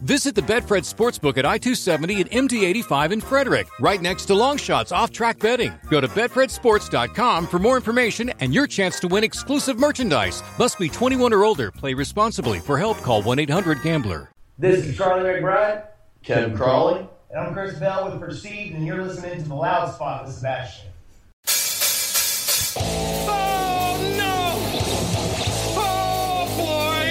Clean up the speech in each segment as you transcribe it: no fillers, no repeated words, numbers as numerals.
Visit the BetFred Sportsbook at I-270 and MD-85 in Frederick, right next to Long Shots off-track betting. Go to BetFredSports.com for more information and your chance to win exclusive merchandise. Must be 21 or older. Play responsibly. For help, call 1-800-GAMBLER. This is Charlie McBride, Kevin Crawley, and I'm Chris Bell with Perceived, and you're listening to The Loud Spot with Sebastian. Oh, no! Oh, boy!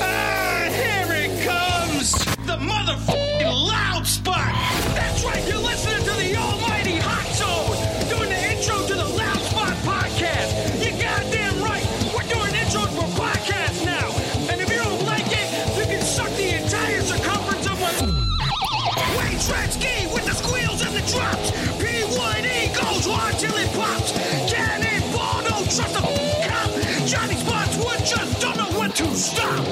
Ah, here it comes! The motherfucking Loud Spot! That's right, you're listening to the almighty Hot Zone, doing the intro to The Loud Spot podcast. You goddamn right, we're doing intro to a podcast now, and if you don't like it, suck the entire circumference of my Wayne Tretsky with the squeals and the drops. P1E goes hard till it pops. Can it fall? No, trust the cop. Johnny Spotswood just don't know when to stop.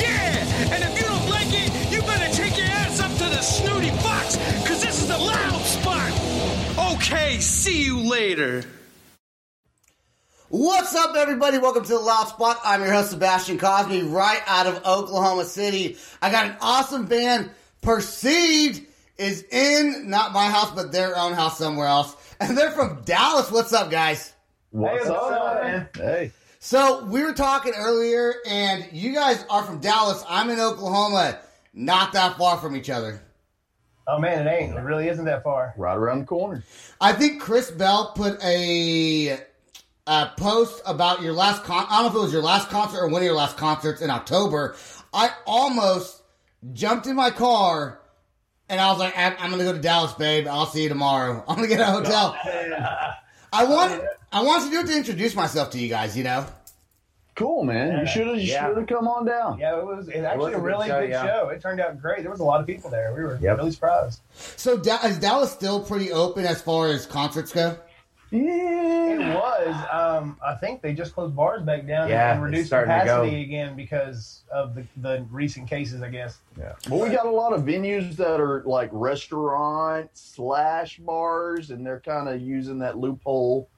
Yeah, and if you don't like it, you better take your ass up to the snooty box, because this is the Loud Spot. Okay, see you later. What's up, everybody? Welcome to The Loud Spot. I'm your host, Sebastian Cosby, right out of Oklahoma City. I got an awesome band. Perceived is in, not my house, but their own house somewhere else. And they're from Dallas. What's up, guys? What's up, man? Hey. So we were talking earlier, and you guys are from Dallas. I'm in Oklahoma, not that far from each other. Oh, man, it ain't. It really isn't that far. Right around the corner. I think Chris Bell put a post about your last I don't know if it was your last concert or one of your last concerts in October. I almost jumped in my car and I was like, I'm going to go to Dallas, babe. I'll see you tomorrow. I'm going to get a hotel. I wanted to do it to introduce myself to you guys, you know? Cool, man. Yeah. You should have come on down. Yeah, it was actually a really good show. It turned out great. There was a lot of people there. We were really surprised. So is Dallas still pretty open as far as concerts go? Yeah. It was. I think they just closed bars back down and reduced capacity again because of the recent cases, I guess. Yeah. Well, we got a lot of venues that are like restaurants/bars, and they're kind of using that loophole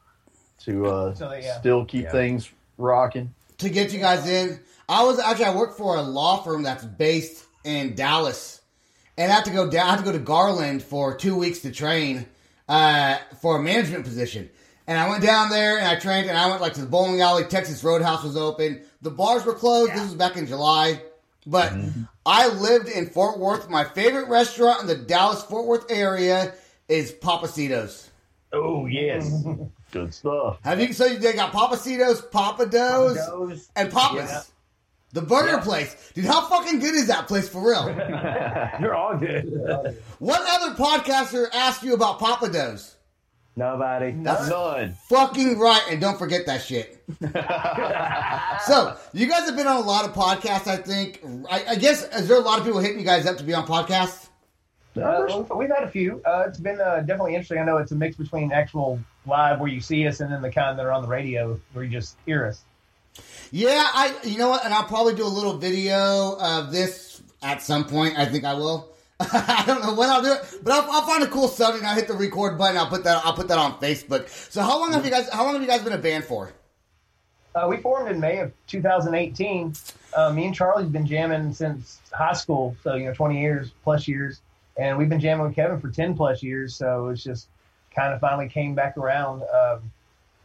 to still keep things rocking. To get you guys in, I worked for a law firm that's based in Dallas, and I had to go down. I had to go to Garland for 2 weeks to train. For a management position. And I went down there and I trained and I went like to the bowling alley. Texas Roadhouse was open. The bars were closed. Yeah. This was back in July. But I lived in Fort Worth. My favorite restaurant in the Dallas-Fort Worth area is Papacito's. Oh, yes. Good stuff. They got Papacito's, Papa Do's, and Papa's. Yeah. The burger place. Dude, how fucking good is that place for real? They're all good. What other podcaster asked you about Papa Do's? Nobody. That's none. Fucking right, and don't forget that shit. So, you guys have been on a lot of podcasts, I think. I guess, is there a lot of people hitting you guys up to be on podcasts? We've had a few. It's been definitely interesting. I know it's a mix between actual live where you see us and then the kind that are on the radio where you just hear us. Yeah, you know what, and I'll probably do a little video of this at some point. I think I will. I don't know when I'll do it, but I'll find a cool subject. I'll hit the record button. I'll put that on Facebook. So how long have you guys been a band for? We formed in May of 2018. Me and Charlie's been jamming since high school, so 20+ years, and we've been jamming with Kevin for 10+ years. So it's just kind of finally came back around.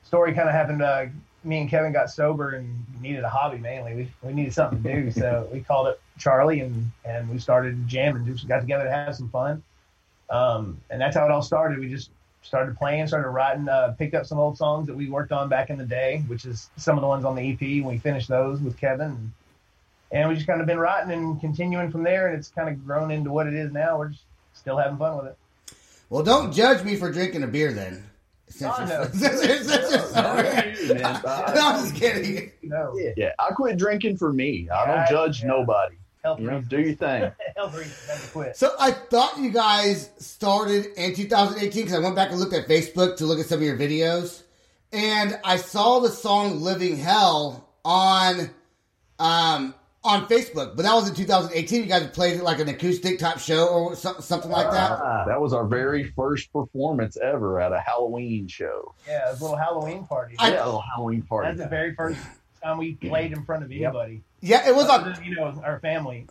Story kind of happened. Me and Kevin got sober and needed a hobby mainly. We needed something to do, so we called up Charlie and we started jamming. Just got together to have some fun, and that's how it all started. We just started playing, started writing, picked up some old songs that we worked on back in the day, which is some of the ones on the EP. We finished those with Kevin, and we just kind of been writing and continuing from there, and it's kind of grown into what it is now. We're just still having fun with it. Well, don't judge me for drinking a beer then. Since man. No, I'm just kidding. No. Yeah, I quit drinking for me. I don't judge nobody. Do your thing. So I thought you guys started in 2018 because I went back and looked at Facebook to look at some of your videos. And I saw the song Living Hell on Facebook. But that was in 2018. You guys played like an acoustic type show or something like that. That was our very first performance ever at a Halloween show. Yeah, it was a little Halloween party. A little Halloween party. That's the very first time we played in front of anybody. Yeah, it was our family.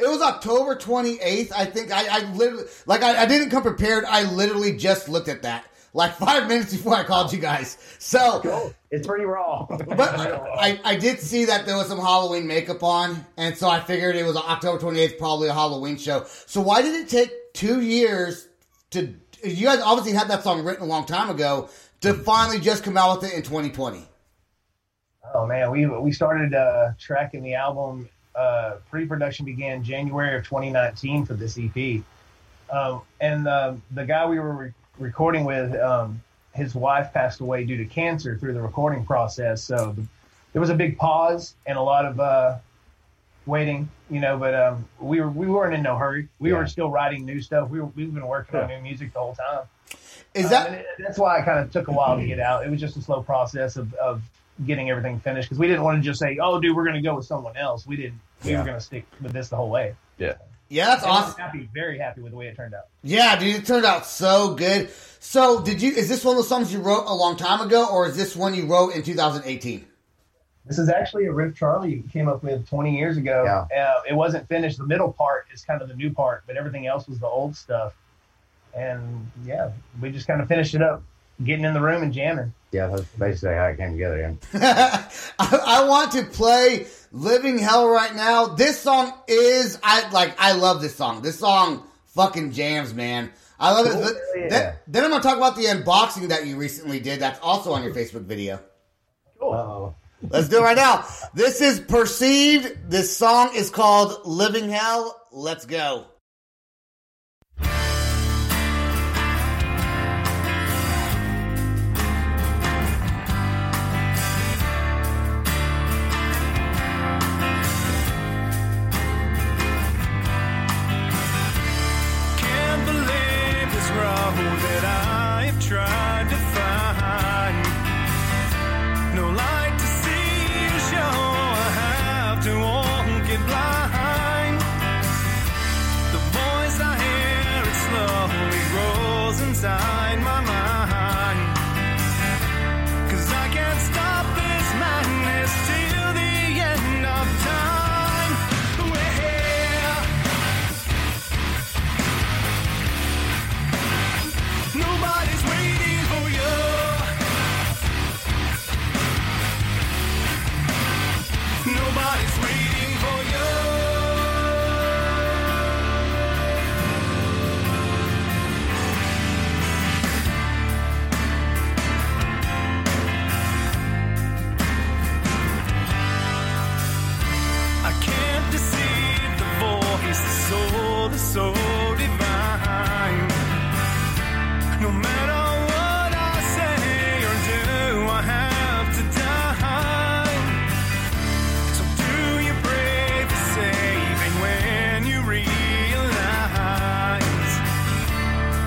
It was October 28th. I think I literally I didn't come prepared. I literally just looked at that like 5 minutes before I called you guys. So cool. It's pretty raw. But I did see that there was some Halloween makeup on, and so I figured it was October 28th, probably a Halloween show. So why did it take 2 years to? You guys obviously had that song written a long time ago to finally just come out with it in 2020. Oh man, we started tracking the album. Pre-production began January of 2019 for this EP, and the guy we were recording with, his wife passed away due to cancer through the recording process. So there was a big pause and a lot of waiting, But we weren't in no hurry. We were still writing new stuff. We've been working on new music the whole time. Is that that's why it kind of took a while to get out? It was just a slow process of getting everything finished because we didn't want to just say, "Oh, dude, we're going to go with someone else." We didn't. We were going to stick with this the whole way. Yeah, that's awesome. I'm happy, very happy with the way it turned out. Yeah, dude, it turned out so good. So, did you? Is this one of the songs you wrote a long time ago, or is this one you wrote in 2018? This is actually a riff Charlie came up with 20 years ago. Yeah. It wasn't finished. The middle part is kind of the new part, but everything else was the old stuff. And yeah, we just kind of finished it up, getting in the room and jamming. Yeah, that's basically how it came together. Yeah. I want to play Living Hell right now. This song is, I love this song. This song fucking jams, man. I love it. Yeah. Then I'm going to talk about the unboxing that you recently did that's also on your Facebook video. Cool. Uh-oh. Let's do it right now. This is Perceived. This song is called Living Hell. Let's go. Tried to find no light to see you show. I have to walk it blind. The voice I hear, it slowly grows inside my mind. 'Cause I can't stop this madness till the end of time. We're here. Nobody's waiting for you. Nobody's waiting for you. I can't deceive the voice, the soul divine. No matter what I say or do, I have to die. So do you pray for saving when you realize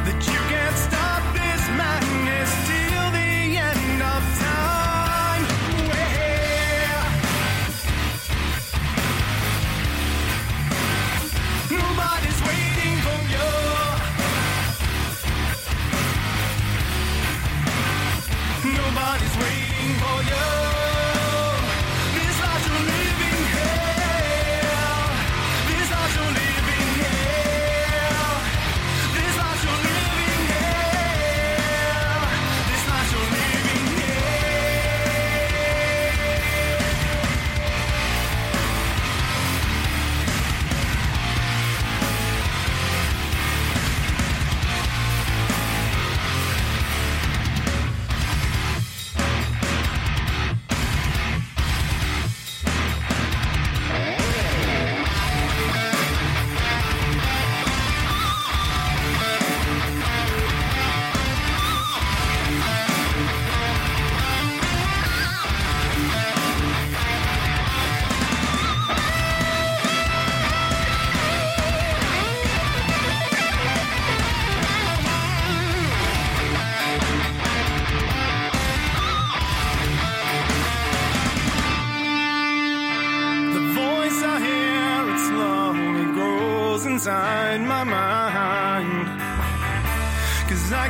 that you can't stop this madness till the end of time? We're here. Nobody's waiting for you. Nobody's waiting for you. This life you're living hell. This life you're living hell. This life you're living hell. This life you're living hell.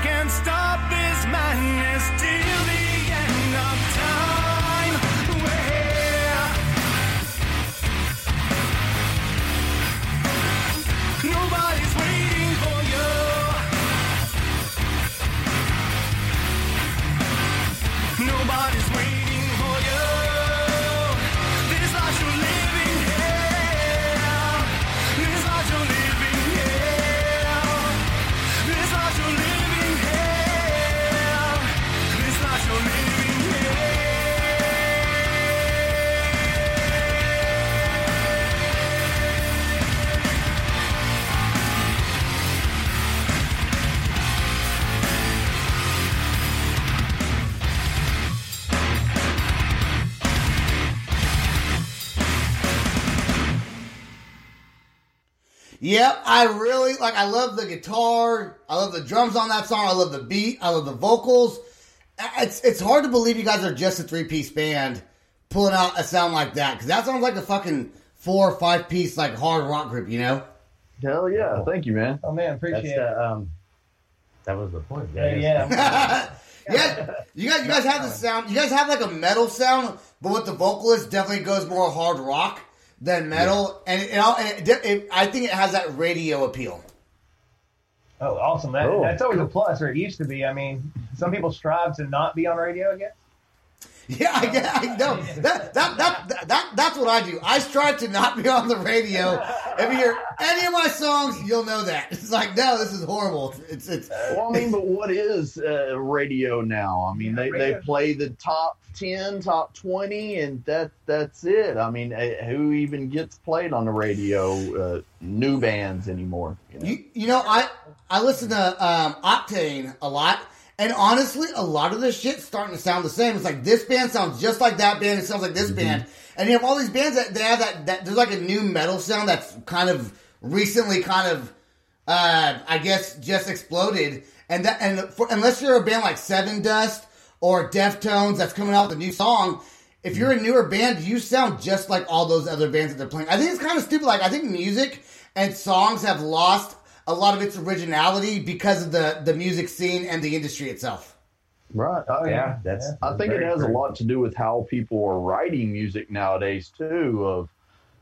can't stop this madness till the end of time. We're here. Nobody's waiting for you. Nobody's waiting for you. This life you're living here. This life you're living here. This life you're living here. This life you're living Yep, I really, I love the guitar, I love the drums on that song, I love the beat, I love the vocals. It's hard to believe you guys are just a three-piece band pulling out a sound like that, because that sounds like a fucking 4 or 5-piece, hard rock group, you know? Hell yeah, cool. Thank you, man. Oh, man, appreciate it. That was the point, guys. Yeah. Yeah, you guys have the sound, you guys have, a metal sound, but with the vocalist, definitely goes more hard rock than metal, yeah. and I think it has that radio appeal. Oh, awesome. That's always a plus, or it used to be. I mean, some people strive to not be on radio again. Yeah, I know. That's what I do. I strive to not be on the radio. If you hear any of my songs, you'll know that. It's no, this is horrible. It's. Well, I mean, but what is radio now? I mean, they play the top 10, top 20, and that's it. I mean, who even gets played on the radio? New bands anymore? You know, I listen to Octane a lot. And honestly, a lot of this shit's starting to sound the same. It's this band sounds just like that band. It sounds like this band. And you have all these bands that they have that there's a new metal sound that's kind of recently I guess just exploded. And unless you're a band like Seven Dust or Deftones that's coming out with a new song, if you're a newer band, you sound just like all those other bands that they're playing. I think it's kind of stupid. I think music and songs have lost a lot of its originality because of the music scene and the industry itself. Right. Oh, yeah. I think it has a lot to do with how people are writing music nowadays too.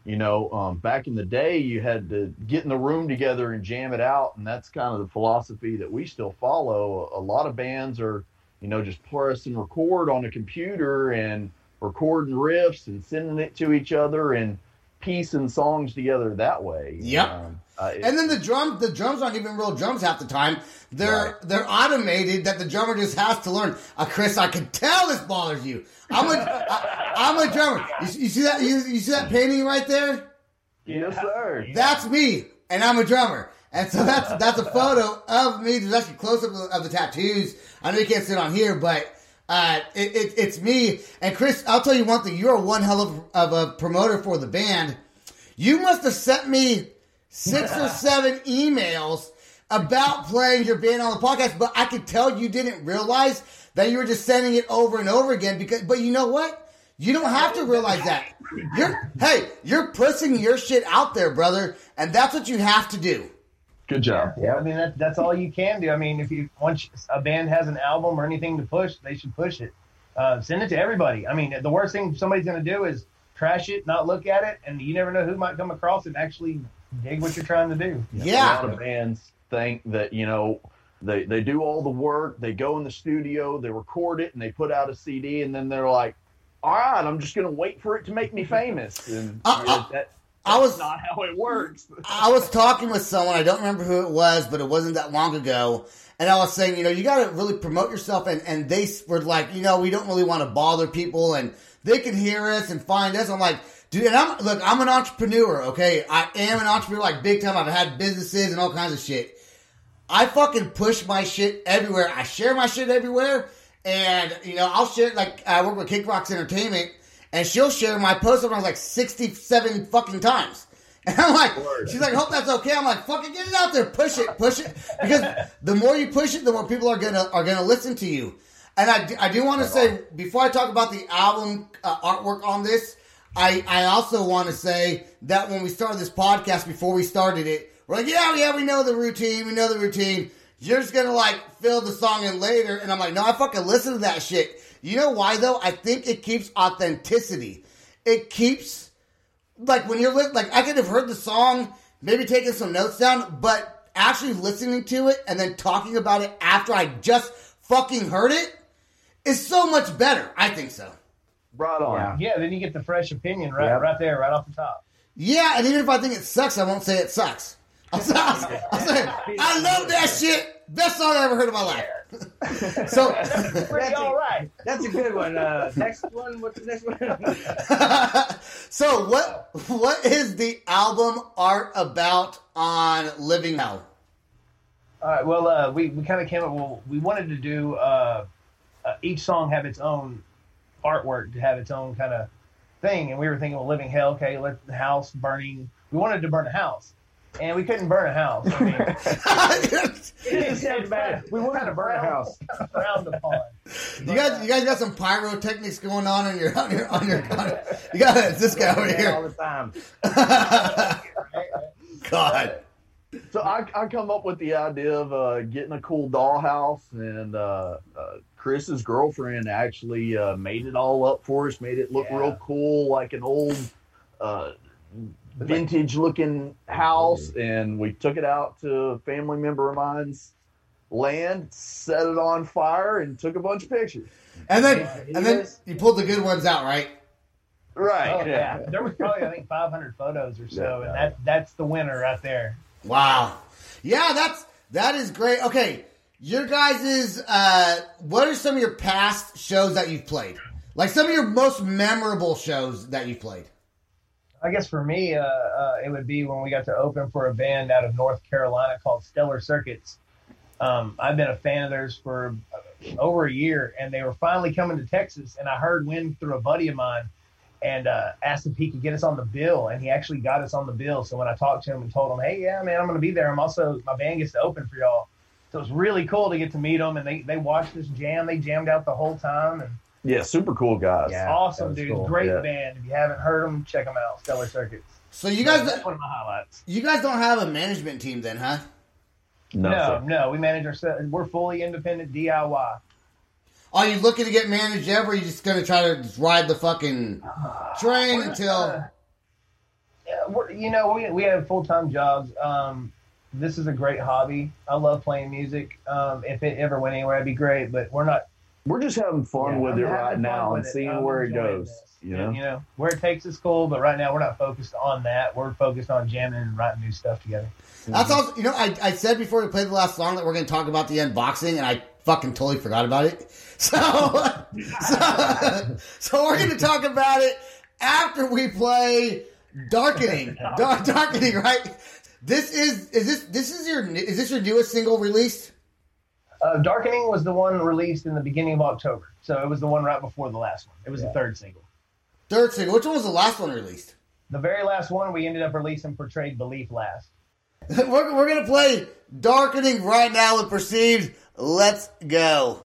Back in the day, you had to get in the room together and jam it out. And that's kind of the philosophy that we still follow. A lot of bands are, just press and record on a computer and recording riffs and sending it to each other and piecing songs together that way. Yep. And then the drums aren't even real drums half the time. They're automated that the drummer just has to learn. Chris, I can tell this bothers you. I'm a drummer. You see that? You see that painting right there? Yes, sir. That's me, and I'm a drummer. And so that's a photo of me. There's actually close up of the tattoos. I know you can't sit on here, but it's me. And Chris, I'll tell you one thing. You're one hell of a promoter for the band. You must have sent me 6 or 7 emails about playing your band on the podcast, but I could tell you didn't realize that you were just sending it over and over again. But you know what? You don't have to realize that. You're pushing your shit out there, brother, and that's what you have to do. Good job. Yeah, I mean that's all you can do. I mean, if once a band has an album or anything to push, they should push it. Send it to everybody. I mean, the worst thing somebody's going to do is trash it, not look at it, and you never know who might come across and actually dig what you're trying to do. Yeah. A lot of bands think that, they do all the work, they go in the studio, they record it, and they put out a CD, and then they're like, all right, I'm just going to wait for it to make me famous. And that's not how it works. I was talking with someone, I don't remember who it was, but it wasn't that long ago, and I was saying, you got to really promote yourself, and they were like, we don't really want to bother people, and they can hear us and find us. I'm like, dude, and I'm an entrepreneur, okay? I am an entrepreneur, big time. I've had businesses and all kinds of shit. I fucking push my shit everywhere. I share my shit everywhere, and, I'll share, I work with Kick Rocks Entertainment, and she'll share my post around, 67 fucking times. And I'm like, she's like, hope that's okay. I'm like, fucking get it out there. Push it. Because the more you push it, the more people are gonna listen to you. And I do want to say, before I talk about the album artwork on this, I also want to say that when we started this podcast, before we started it, we're like, yeah, we know the routine. You're just going to, like, fill the song in later. And I'm like, no, I fucking listen to that shit. You know why, though? I think it keeps authenticity. It keeps, like, when you're, like, I could have heard the song, maybe taking some notes down, but actually listening to it and then talking about it after I just fucking heard it is so much better. I think so. Right on. Yeah, then you get the fresh opinion right there, right off the top. Yeah, and even if I think it sucks, I won't say it sucks. I'll say, I love that shit. Best song I ever heard in my life. So that's pretty all right. That's a good one. Next one. What's the next one? So what is the album art about on Living Hell? All right. Well, we kind of came up. Well, we wanted to do each song have its own artwork to have its own kind of thing, and we were thinking, well, Living Hell. Okay, let the house burning. We wanted to burn a house. And we couldn't burn a house. I mean, we wanted to burn a house. Round the pond. You guys got some pyrotechnics going on in your. You got this guy over here all the time. God. So I come up with the idea of getting a cool dollhouse, and Chris's girlfriend actually made it all up for us. Made it look real cool, like an old. Vintage looking house, and we took it out to a family member of mine's land, set it on fire, and took a bunch of pictures. And then you pulled the good ones out, right? Right. Oh, yeah. There was probably, I think, 500 photos or so, and that's the winner right there. Wow. Yeah, that is great. Okay, your guys's what are some of your past shows that you've played? Like some of your most memorable shows that you've played? I guess for me, it would be when we got to open for a band out of North Carolina called Stellar Circuits. I've been a fan of theirs for over a year, and they were finally coming to Texas, and I heard wind through a buddy of mine and asked if he could get us on the bill, and he actually got us on the bill. So when I talked to him and told him, hey, yeah, man, I'm going to be there. I'm also, my band gets to open for y'all. So it was really cool to get to meet them, and they watched this jam. They jammed out the whole time, and yeah, super cool guys. Yeah, awesome, dude. Cool. Great band. If you haven't heard them, check them out. Stellar Circuits. So you guys, that's one of my highlights. You guys don't have a management team then, huh? No. We manage ourselves. We're fully independent DIY. Are you looking to get managed ever? Or are you just going to try to ride the fucking train until? We have full-time jobs. This is a great hobby. I love playing music. If it ever went anywhere, it'd be great. But we're not. We're just having fun with it right now and seeing where it goes. You know, where it takes us, cool. But right now, we're not focused on that. We're focused on jamming and writing new stuff together. That's also, you know, I said before we played the last song that we're going to talk about the unboxing, and I fucking totally forgot about it. So we're going to talk about it after we play Darkening. Darkening, right? Is this your newest single released? Darkening was the one released in the beginning of October. So it was the one right before the last one. It was the third single. Third single. Which one was the last one released? The very last one we ended up releasing, Portrayed Belief, last. We're going to play Darkening right now with Perceived. Let's go.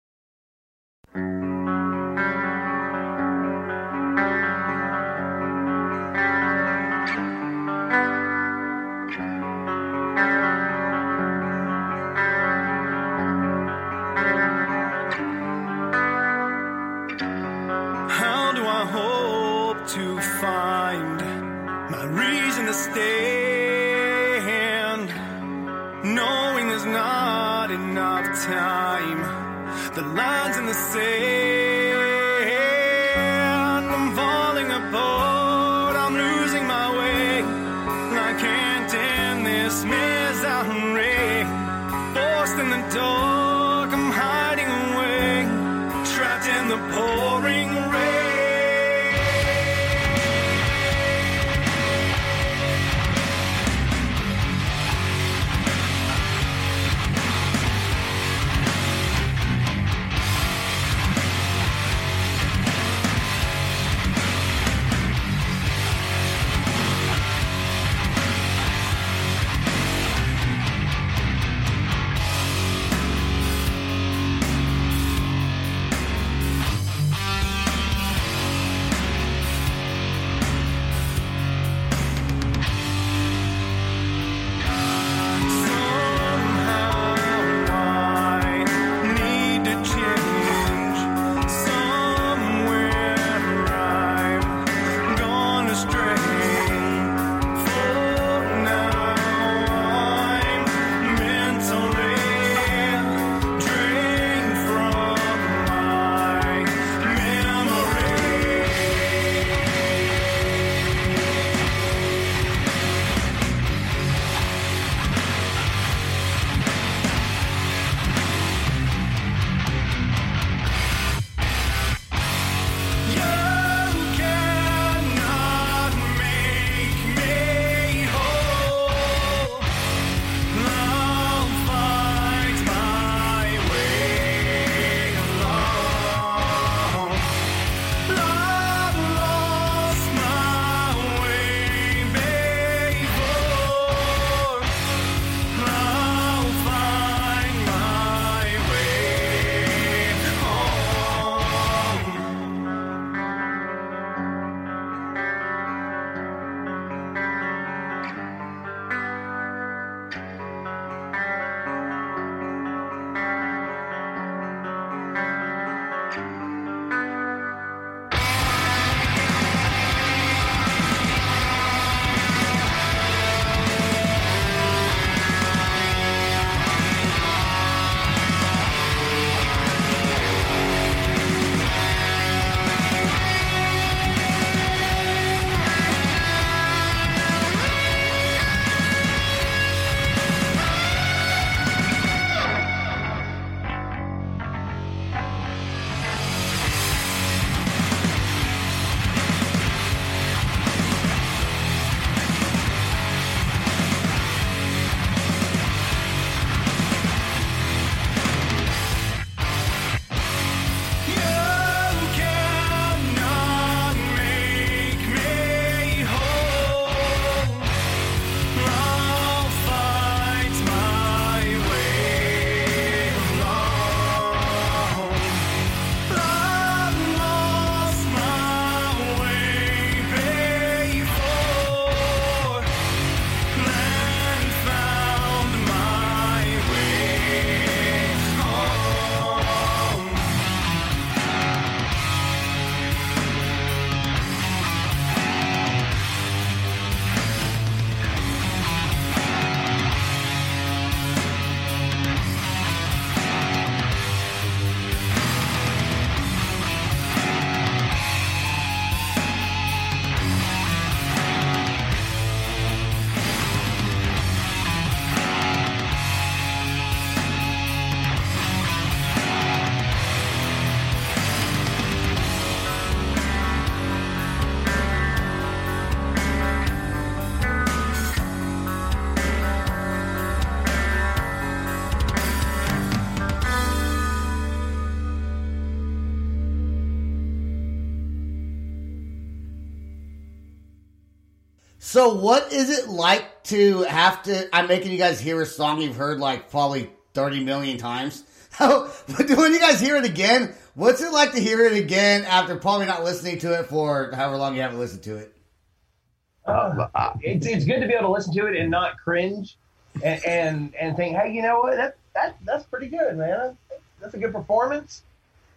So what is it like to have to, I'm making you guys hear a song you've heard like probably 30 million times. But when you guys hear it again, what's it like to hear it again after probably not listening to it for however long you haven't listened to it? It's good to be able to listen to it and not cringe and think, hey, you know what, that's pretty good, man. That's a good performance.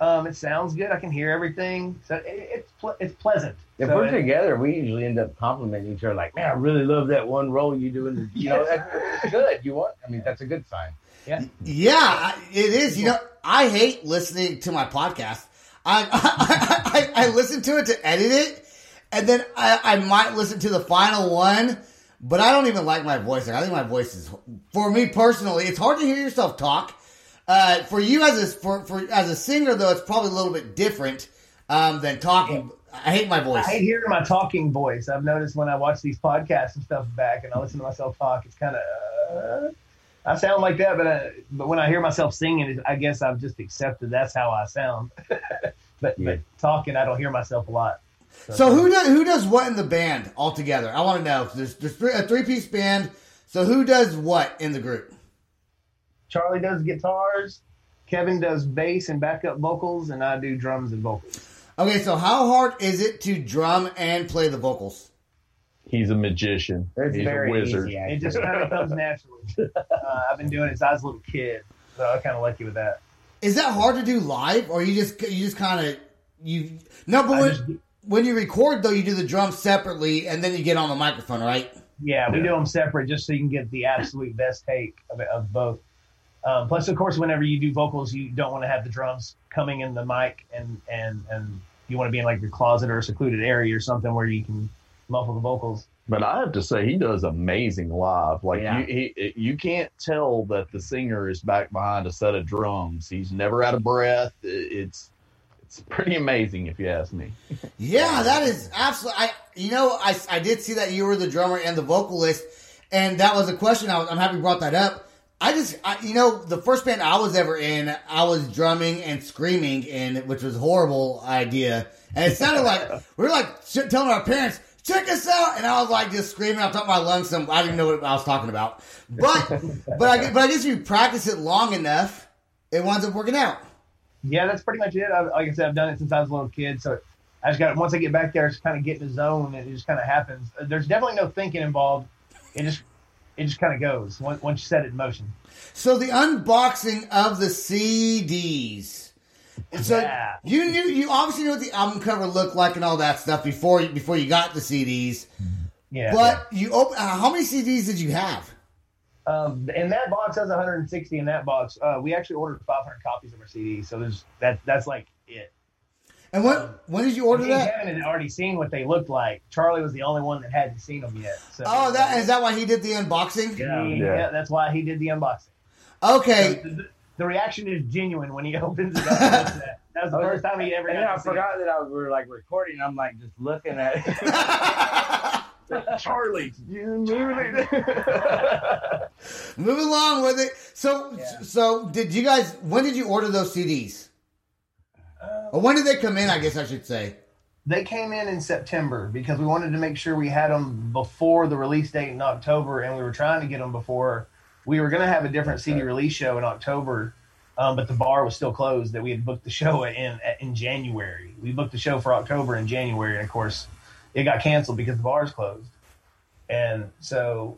It sounds good. I can hear everything. So it's pleasant. If we're together, we usually end up complimenting each other. Like, man, I really love that one role you do in the, you know, that's good. You want? I mean, that's a good sign. Yeah, it is. You know, I hate listening to my podcast. I listen to it to edit it, and then I might listen to the final one, but I don't even like my voice. I think my voice is, for me personally, it's hard to hear yourself talk. For you as a singer, though, it's probably a little bit different than talking. I hate my voice. I hate hearing my talking voice. I've noticed when I watch these podcasts and stuff back and I listen to myself talk, it's kind of, I sound like that, but when I hear myself singing, I guess I've just accepted that's how I sound. But talking, I don't hear myself a lot. So who does what in the band altogether? I want to know. There's a three-piece band, so who does what in the group? Charlie does guitars, Kevin does bass and backup vocals, and I do drums and vocals. Okay, so how hard is it to drum and play the vocals? He's a magician. He's a wizard. Easy, it just kind of comes naturally. I've been doing it since I was a little kid, so I'm kind of lucky with that. Is that hard to do live, or you just kind of you? No, but when you record though, you do the drums separately, and then you get on the microphone, right? Yeah, we do them separate just so you can get the absolute best take of both. Plus, of course, whenever you do vocals, you don't want to have the drums coming in the mic, and you want to be in like your closet or a secluded area or something where you can muffle the vocals. But I have to say, he does amazing live. Like you can't tell that the singer is back behind a set of drums. He's never out of breath. It's pretty amazing, if you ask me. Yeah, that is absolutely. I did see that you were the drummer and the vocalist, and that was a question. I'm happy you brought that up. The first band I was ever in, I was drumming and screaming in, which was a horrible idea. And it sounded like, we were like telling our parents, check us out. And I was like just screaming out top of my lungs. I didn't even know what I was talking about. But I guess if you practice it long enough, it winds up working out. Yeah, that's pretty much it. Like I said, I've done it since I was a little kid. So I just once I get back there, I just kind of get in the zone and it just kind of happens. There's definitely no thinking involved. It just kind of goes once you set it in motion. So the unboxing of the CDs. So you obviously knew what the album cover looked like and all that stuff before you got the CDs. Yeah. But you open. How many CDs did you have? And that box has 160. In that box, we actually ordered 500 copies of our CDs. So there's that. That's like it. And when did you order that? Kevin had already seen what they looked like. Charlie was the only one that hadn't seen them yet. So. Oh, is that why he did the unboxing? Yeah, that's why he did the unboxing. Okay. So the reaction is genuine when he opens it up. That was the first time he ever. I forgot that we were like recording. I'm like just looking at it. Charlie, you moving it. Move along with it. So did you guys? When did you order those CDs? When did they come in, I guess I should say? They came in September because we wanted to make sure we had them before the release date in October, and we were trying to get them before. We were going to have a different CD release show in October, but the bar was still closed that we had booked the show in January. We booked the show for October and January, and, of course, it got canceled because the bar's closed. And so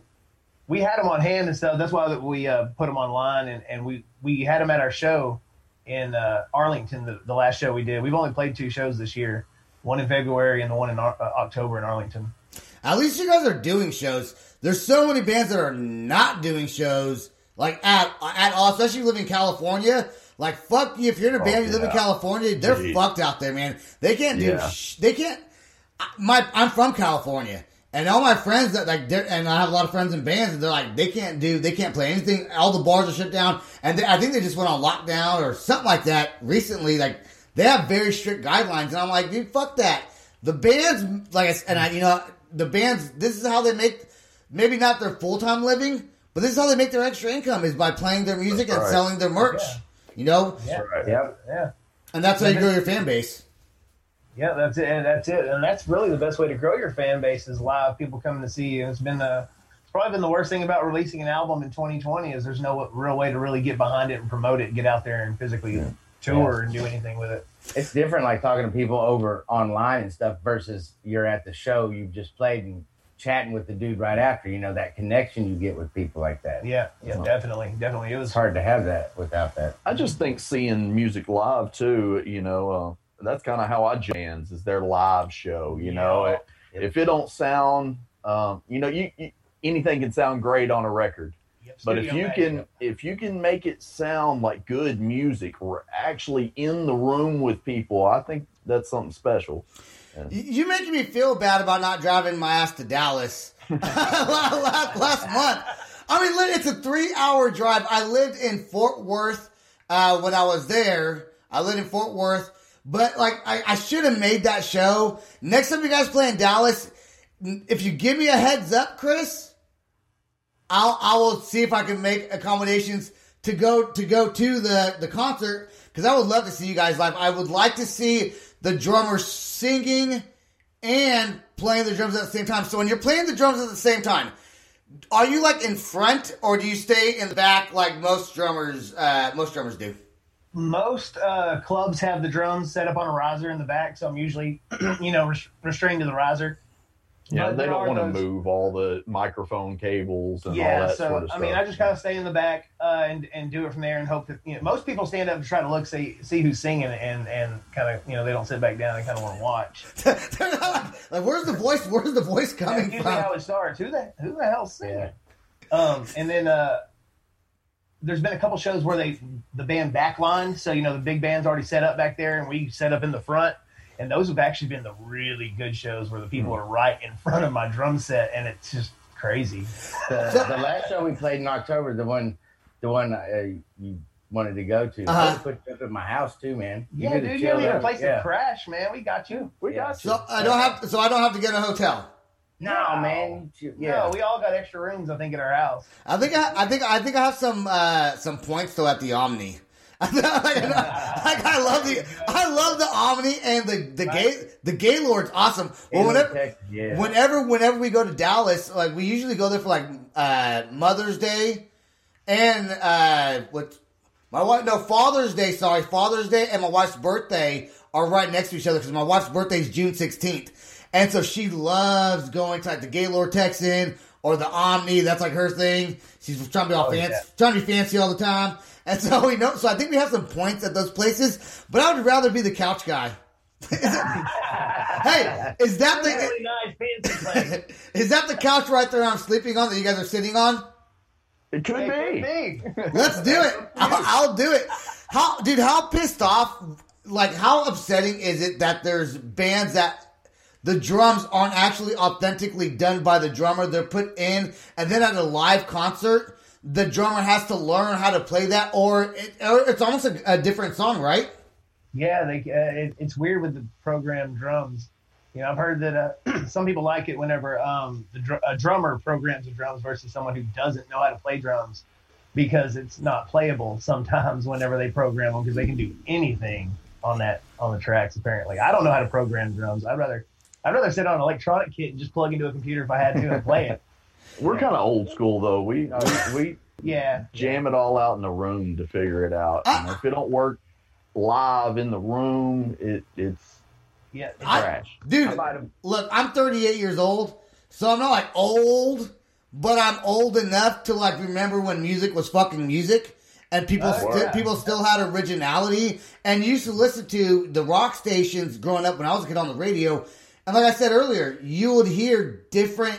we had them on hand and stuff. That's why we put them online, and we had them at our show. In Arlington, the last show we did. We've only played two shows this year, one in February and the one in October in Arlington. At least you guys are doing shows. There's so many bands that are not doing shows, like at all, especially if you live in California. Like, fuck you. If you're in a band, you live in California, they're fucked out there, man. They can't do they can't. I'm from California, and all my friends that like, and I have a lot of friends in bands, and they're like, they can't play anything. All the bars are shut down, and I think they just went on lockdown or something like that recently. Like, they have very strict guidelines, and I'm like, dude, fuck that. The bands, this is how they make maybe not their full time living, but this is how they make their extra income is by playing their music and selling their merch. You know, that's right. And that's how you grow your fan base. Yeah, that's it. And that's really the best way to grow your fan base is live people coming to see you. It's been probably been the worst thing about releasing an album in 2020 is there's no real way to really get behind it and promote it and get out there and physically tour and do anything with it. It's different, like talking to people over online and stuff versus you're at the show you've just played and chatting with the dude right after, you know, that connection you get with people like that. Definitely. It was hard to have that without that. I just think seeing music live too, you know, that's kind of how I jams is their live show, you know. If it don't sound, you know, you anything can sound great on a record. But if you can make it sound like good music, we're actually in the room with people. I think that's something special. Yeah. You making me feel bad about not driving my ass to Dallas last month. I mean, it's a 3-hour drive. I lived in Fort Worth when I was there. I lived in Fort Worth, but like I should have made that show. Next time you guys play in Dallas, if you give me a heads up, Chris. I will see if I can make accommodations to go to the concert because I would love to see you guys live. I would like to see the drummer singing and playing the drums at the same time. So when you're playing the drums at the same time, are you like in front or do you stay in the back like most drummers do? Most clubs have the drums set up on a riser in the back, so I'm usually restrained to the riser. Yeah, they don't want to move all the microphone cables and all that sort of stuff. I just kind of stay in the back and do it from there and hope that, most people stand up and try to look, see who's singing and kind of, they don't sit back down. They kind of want to watch. They're not like, where's the voice? Where's the voice coming from? How it starts. Who the hell's singing? Yeah. And then there's been a couple shows where the band backlined. So, the big band's already set up back there and we set up in the front. And those have actually been the really good shows where the people are right in front of my drum set, and it's just crazy. The last show we played in October, the one you wanted to go to, I put you up at my house too, man. Yeah, dude, you need a place to crash, man. We got you. We got you. So I don't have to get a hotel. No, man. No, we all got extra rooms, I think, at our house. I think I have some points though at the Omni. I love the Omni and the Gaylord's awesome. Well, whenever we go to Dallas, like we usually go there for like Mother's Day and Father's Day. Sorry, Father's Day and my wife's birthday are right next to each other because my wife's birthday is June 16th, and so she loves going to like the Gaylord Texan or the Omni. That's like her thing. She's trying to be fancy all the time. And so so I think we have some points at those places, but I would rather be the couch guy. Hey, is that the really nice fancy place? Is that the couch right there I'm sleeping on that you guys are sitting on? It could be. Let's do it. I'll do it. How pissed off, like how upsetting is it that there's bands that the drums aren't actually authentically done by the drummer? They're put in, and then at a live concert, the drummer has to learn how to play that, or it's almost a different song, right? Yeah, it's weird with the programmed drums. I've heard that some people like it whenever a drummer programs the drums versus someone who doesn't know how to play drums because it's not playable sometimes whenever they program them because they can do anything on the tracks, apparently. I don't know how to program drums. I'd rather sit on an electronic kit and just plug into a computer if I had to and play it. We're kind of old school, though. We jam it all out in the room to figure it out. And if it don't work live in the room, it's trash. Dude, look, I'm 38 years old, so I'm not like old, but I'm old enough to like remember when music was fucking music, and people still had originality. And used to listen to the rock stations growing up when I was a kid on the radio. And like I said earlier, you would hear different.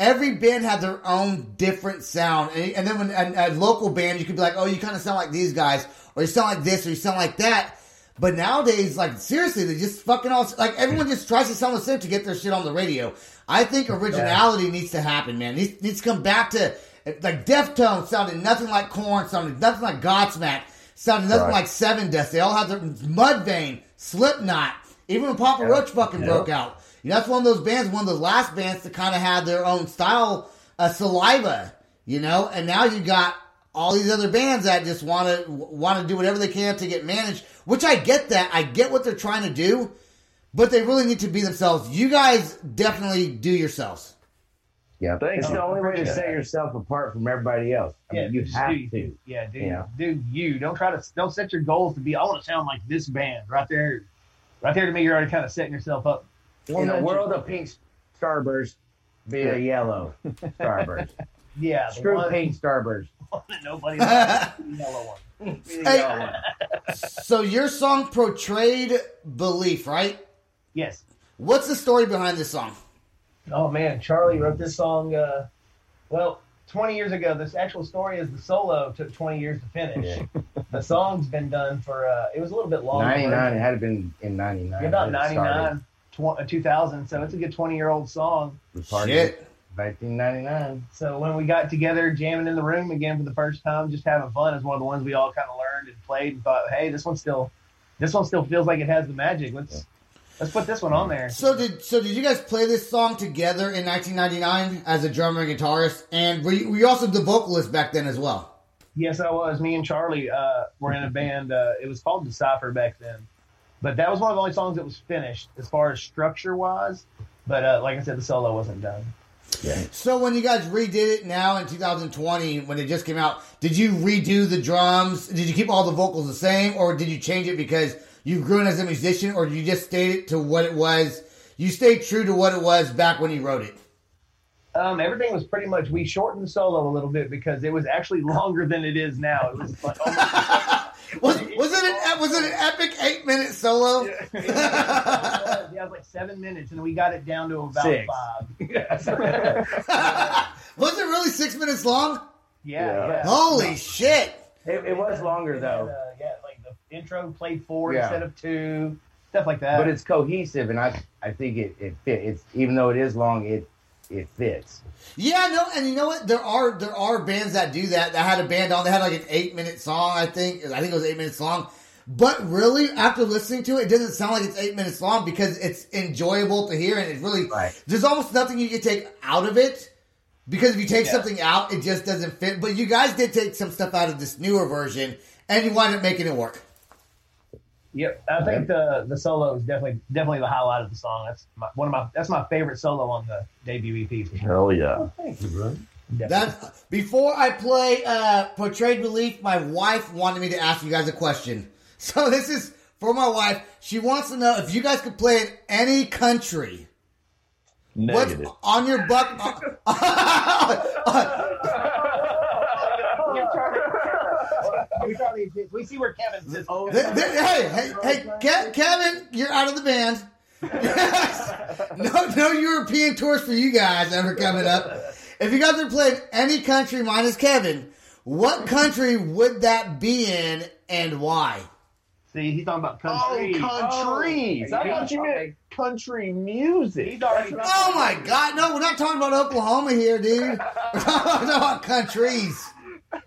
Every band had their own different sound. And then when a local band, you could be like, oh, you kind of sound like these guys, or you sound like this, or you sound like that. But nowadays, like, seriously, they just fucking all, like, everyone just tries to sound the same to get their shit on the radio. I think originality needs to happen, man. It needs to come back to, like, Deftones sounded nothing like Korn, sounded nothing like Godsmack, sounded nothing like Seven Dust. They all have their Mudvayne, Slipknot, even when Papa Roach fucking broke out. That's one of those bands, one of the last bands to kind of have their own style, Saliva, and now you got all these other bands that just want to do whatever they can to get managed, which I get that. I get what they're trying to do, but they really need to be themselves. You guys definitely do yourselves. Yeah, it's the only way to set yourself apart from everybody else. I mean, you have to. Yeah, dude. Yeah. Do you. Don't try to. Don't set your goals to be. I want to sound like this band right there. Right there to me, you're already kind of setting yourself up. In a world of pink starburst, be a yellow starburst. Yeah, screw pink starburst. Nobody likes the yellow one. Be the yellow one. So your song portrayed belief, right? Yes. What's the story behind this song? Oh, man, Charlie wrote this song, 20 years ago. This actual story is the solo took 20 years to finish. Yeah. The song's been done for, it was a little bit longer. 99, it had been in 99. Yeah, about 99, 2000, so it's a good 20-year-old song. Shit. 1999. So when we got together jamming in the room again for the first time, just having fun is one of the ones we all kind of learned and played and thought, hey, this one still feels like it has the magic. Let's put this one on there. So did you guys play this song together in 1999 as a drummer and guitarist? And were you also the vocalist back then as well? Yes, I was. Me and Charlie were in a band. It was called Decipher back then. But that was one of the only songs that was finished as far as structure-wise. But like I said, the solo wasn't done. Yeah. So when you guys redid it now in 2020, when it just came out, did you redo the drums? Did you keep all the vocals the same? Or did you change it because... you've grown as a musician, or you just stayed it to what it was? You stayed true to what it was back when you wrote it. Everything was pretty much. We shortened the solo a little bit because it was actually longer than it is now. It was like was it an epic 8-minute solo? Yeah, it was like 7 minutes, and we got it down to about 5. Was it really 6 minutes long? Yeah. Holy shit! It was longer though. Intro played 4 instead of 2, stuff like that. But it's cohesive, and I think it fits. It's, even though it is long, it fits. Yeah, no, and you know what? There are bands that do that. I had a band on. They had like an 8-minute song. I think it was 8 minutes long. But really, after listening to it, it doesn't sound like it's 8 minutes long because it's enjoyable to hear, and it really there's almost nothing you can take out of it. Because if you take something out, it just doesn't fit. But you guys did take some stuff out of this newer version, and you wound up making it work. Yep, I think the solo is definitely the highlight of the song. That's my favorite solo on the debut EP. For sure. Hell yeah! Oh, thank you, bro. That's, before I play Portrayed Belief, my wife wanted me to ask you guys a question. So this is for my wife. She wants to know if you guys could play in any country. Negative. What's on your bucket? We see where Kevin's is. Hey, Kevin, you're out of the band. No European tours for you guys ever coming up. If you guys are playing any country minus Kevin, what country would that be in and why? See, he's talking about country. Oh, countries. I thought you meant country music. Oh, my God. No, we're not talking about Oklahoma here, dude. We're talking about countries.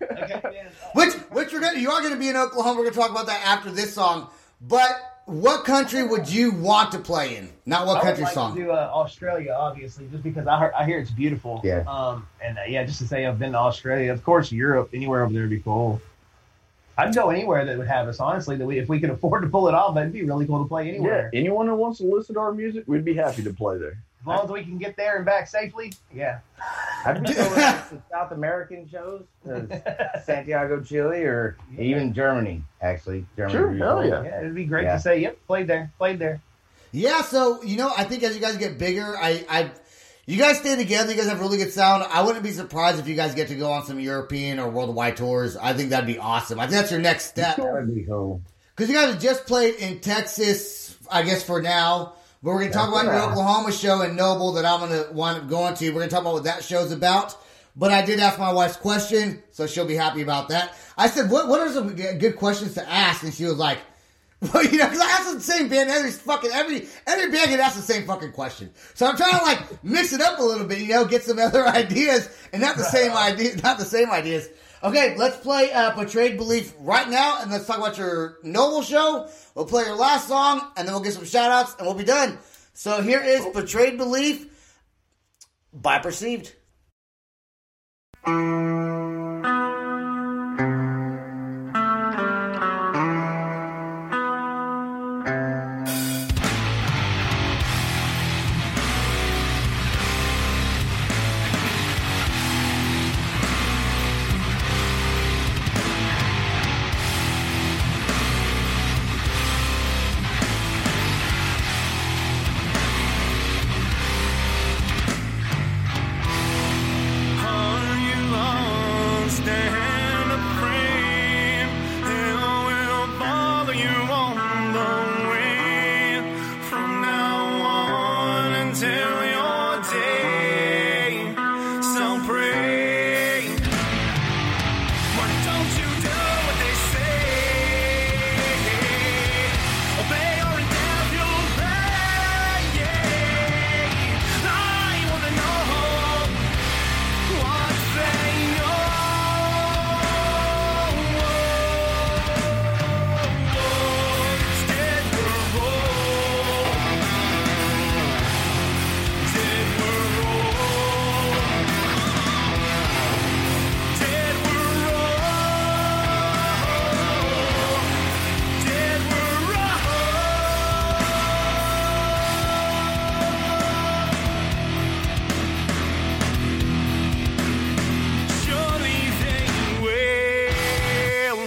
Okay, man. Which you are going to be in Oklahoma. We're going to talk about that after this song. But what country would you want to play in? Not what country song. I would like to do Australia, obviously, just because I hear it's beautiful. Yeah. Just to say I've been to Australia. Of course, Europe, anywhere over there would be cool. I'd go anywhere that would have us, honestly, if we could afford to pull it off. That'd be really cool to play anywhere. Yeah, anyone who wants to listen to our music, we'd be happy to play there. As long as we can get there and back safely, I've been going to South American shows, Santiago, Chile, or even Germany. Actually, Germany. Sure, hell yeah. It'd be great to say, played there. Yeah, so I think as you guys get bigger, you guys stay together. You guys have really good sound. I wouldn't be surprised if you guys get to go on some European or worldwide tours. I think that'd be awesome. I think that's your next step. That would be cool. Because you guys have just played in Texas, I guess for now. But we're going to talk about your Oklahoma show in Noble that I'm going to wind up going to. We're going to talk about what that show's about. But I did ask my wife's question, so she'll be happy about that. I said, what are some good questions to ask? And she was like, well, because I asked the same band. Every band can ask the same fucking question. So I'm trying to, mix it up a little bit, get some other ideas. And not the same ideas. Okay, let's play Portrayed Belief right now, and let's talk about your Noble show. We'll play your last song, and then we'll get some shout-outs, and we'll be done. So here is Portrayed Belief by Perceived. till your day. So pray, but don't you do what they say. Obey or in death you'll pay. I wanna know what they know. It's surely they will.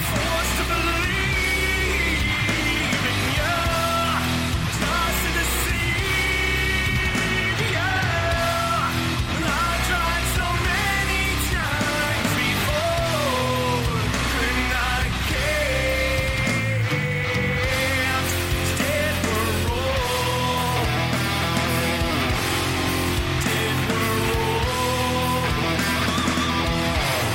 Forced to believe in your trust to deceive you. I tried so many times before, could not care. Dead we're all. Dead we're all. Dead we're all. Dead we're all. In the end,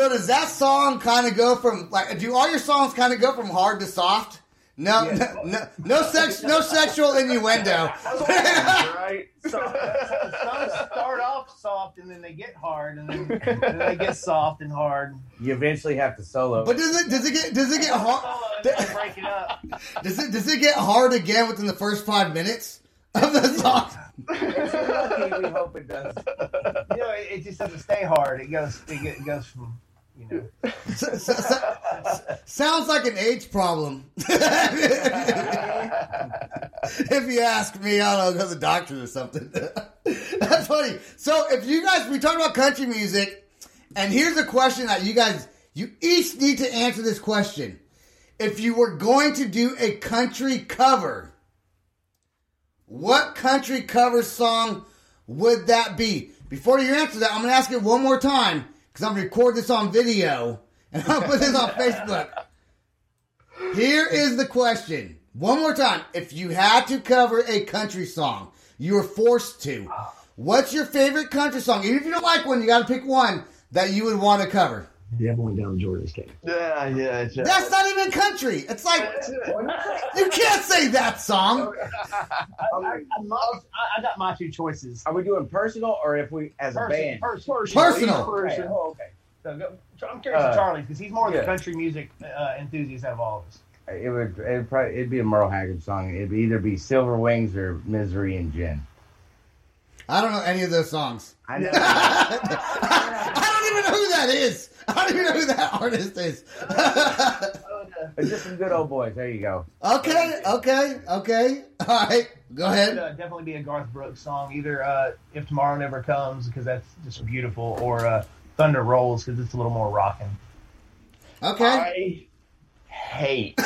So does that song kind of go from like? Do all your songs kind of go from hard to soft? No, Yes. no sex, no sexual innuendo. That's what happens, right? Some start off soft and then they get hard, and then they get soft and hard. You eventually have to solo. But does it get hard? Solo and then break it up. Does it get hard again within the first 5 minutes of the song? If you're lucky, we hope it does. You know, it just doesn't stay hard. It goes from. You know. Sounds like an age problem. If you ask me, I don't know, go to the doctor or something. That's funny. So if you guys, we talked about country music, and here's a question that you guys, you each need to answer this question. If you were going to do a country cover, what country cover song would that be? Before you answer that, I'm going to ask it one more time because I'm going to record this on video and I'll put this on Facebook. Here is the question. One more time. If you had to cover a country song, you were forced to. What's your favorite country song? Even if you don't like one, you got to pick one that you would want to cover. Yeah, I'm going down Jordan State. Yeah. That's not even country. It's like, you can't say that song. I got my two choices. Are we doing personal or if we, as a band? Personal. Personal. Oh, okay. So I'm curious to Charlie because he's more of the country music enthusiast out of all of us. It'd be a Merle Haggard song. It'd either be Silver Wings or Misery and Gin. I don't know any of those songs. I know. I don't even know who that is. I don't even know who that artist is. Just some good old boys. There you go. Okay. All right. Go ahead. It would definitely be a Garth Brooks song. Either If Tomorrow Never Comes, because that's just beautiful, or Thunder Rolls, because it's a little more rocking. Okay. I hate.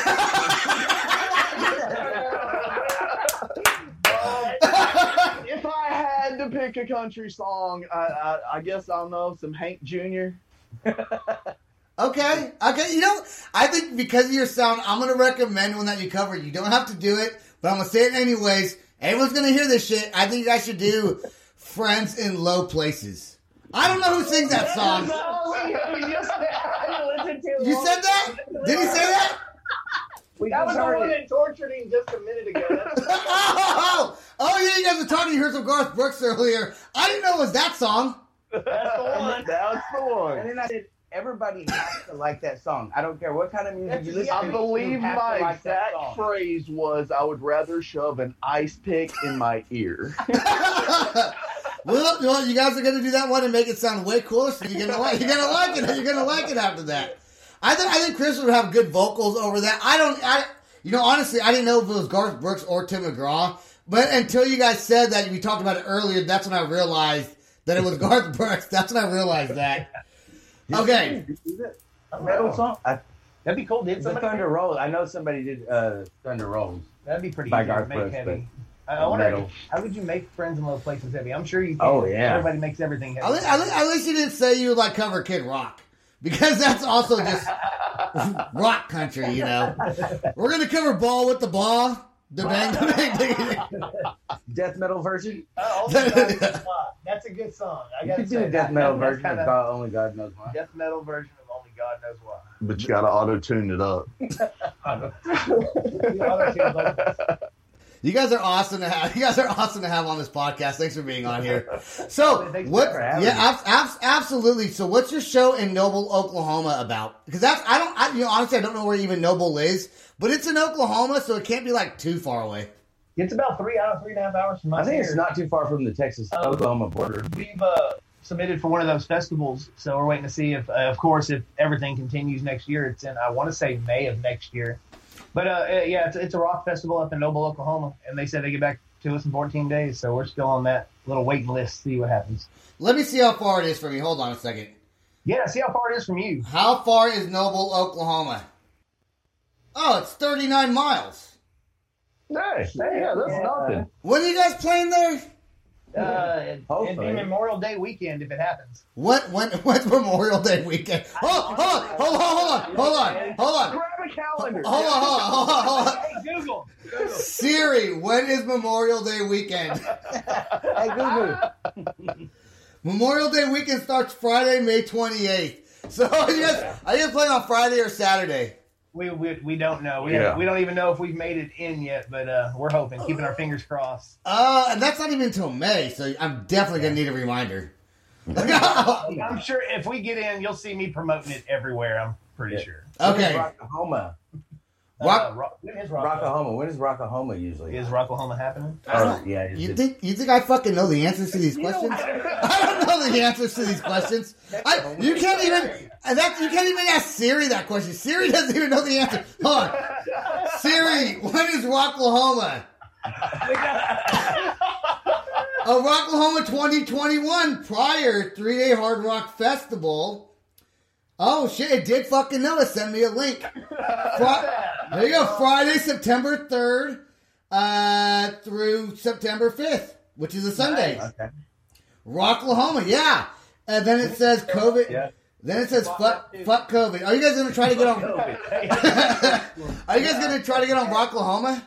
Pick a country song. I guess I'll know some Hank Jr. Okay. You know, I think because of your sound, I'm going to recommend one that you cover. You don't have to do it, but I'm going to say it anyways. Everyone's going to hear this shit. I think you guys should do Friends in Low Places. I don't know who sings that song. You said that? Did he say that? That was the one that tortured him just a minute ago. Oh, yeah, you guys were talking. You heard some Garth Brooks earlier. I didn't know it was that song. That's the one. That's the one. And then I said, everybody has to like that song. I don't care what kind of music you listen to. I believe my exact phrase was, I would rather shove an ice pick in my ear. Well, you guys are going to do that one and make it sound way cooler. So you're going to like it. You're going to like it after that. I think Chris would have good vocals over that. Honestly, I didn't know if it was Garth Brooks or Tim McGraw, but until you guys said that, we talked about it earlier, that's when I realized that it was Garth Brooks. That's when I realized that. Okay. Metal song? That'd be cool. Did somebody Thunder Rolls? I know somebody did Thunder Rolls. That'd be pretty easy to make heavy. I wonder, how would you make Friends in Low Places heavy? I'm sure you can. Oh, yeah. Everybody makes everything heavy. At least you didn't say you would like cover Kid Rock. Because that's also just rock country, you know. We're going to cover Ball with the Ball. The bang. Death metal version? That's a good song. You could do a death metal version of Only God Knows Why. Death metal version of Only God Knows Why. But you got to auto-tune it up. You guys are awesome to have. You guys are awesome to have on this podcast. Thanks for being on here. So, what? Yeah, absolutely. So, what's your show in Noble, Oklahoma about? Because honestly, I don't know where even Noble is, but it's in Oklahoma, so it can't be like too far away. It's about 3 and a half hours from my. I think it's not too far from the Texas Oklahoma border. We've submitted for one of those festivals, so we're waiting to see if, of course, if everything continues next year. It's in, I want to say, May of next year. But, yeah, it's a rock festival up in Noble, Oklahoma, and they said they get back to us in 14 days, so we're still on that little waiting list to see what happens. Let me see how far it is from you. Hold on a second. Yeah, see how far it is from you. How far is Noble, Oklahoma? Oh, it's 39 miles. Nice. Hey, yeah, that's nothing. What are you guys playing there? It'd be Memorial Day weekend if it happens. What's Memorial Day weekend? Hold on. Grab a calendar. Hold on. Hey, Google. Siri, when is Memorial Day weekend? Hey, Google. Memorial Day weekend starts Friday, May 28th. So are you guys playing on Friday or Saturday? We don't know. We don't even know if we've made it in yet, but we're hoping, keeping our fingers crossed. And that's not even until May, so I'm definitely going to need a reminder. I'm sure if we get in, you'll see me promoting it everywhere, I'm pretty sure. Okay. Rocklahoma. When is Rocklahoma usually? Is Rocklahoma happening? Yeah. You think I fucking know the answers to these questions? I don't know the answers to these questions. You can't even ask Siri that question. Siri doesn't even know the answer. Hold on. Siri, when is Rocklahoma? Rocklahoma 2021 prior 3-day Hard Rock Festival. Oh shit! It did fucking know it. Send me a link. There you go. Friday, September 3rd through September 5th, which is a Sunday. Okay. Rocklahoma, yeah. And then it says COVID. Yeah. Then it says fuck COVID. Are you guys going to try to get on? Are you guys going to try to get on Rocklahoma?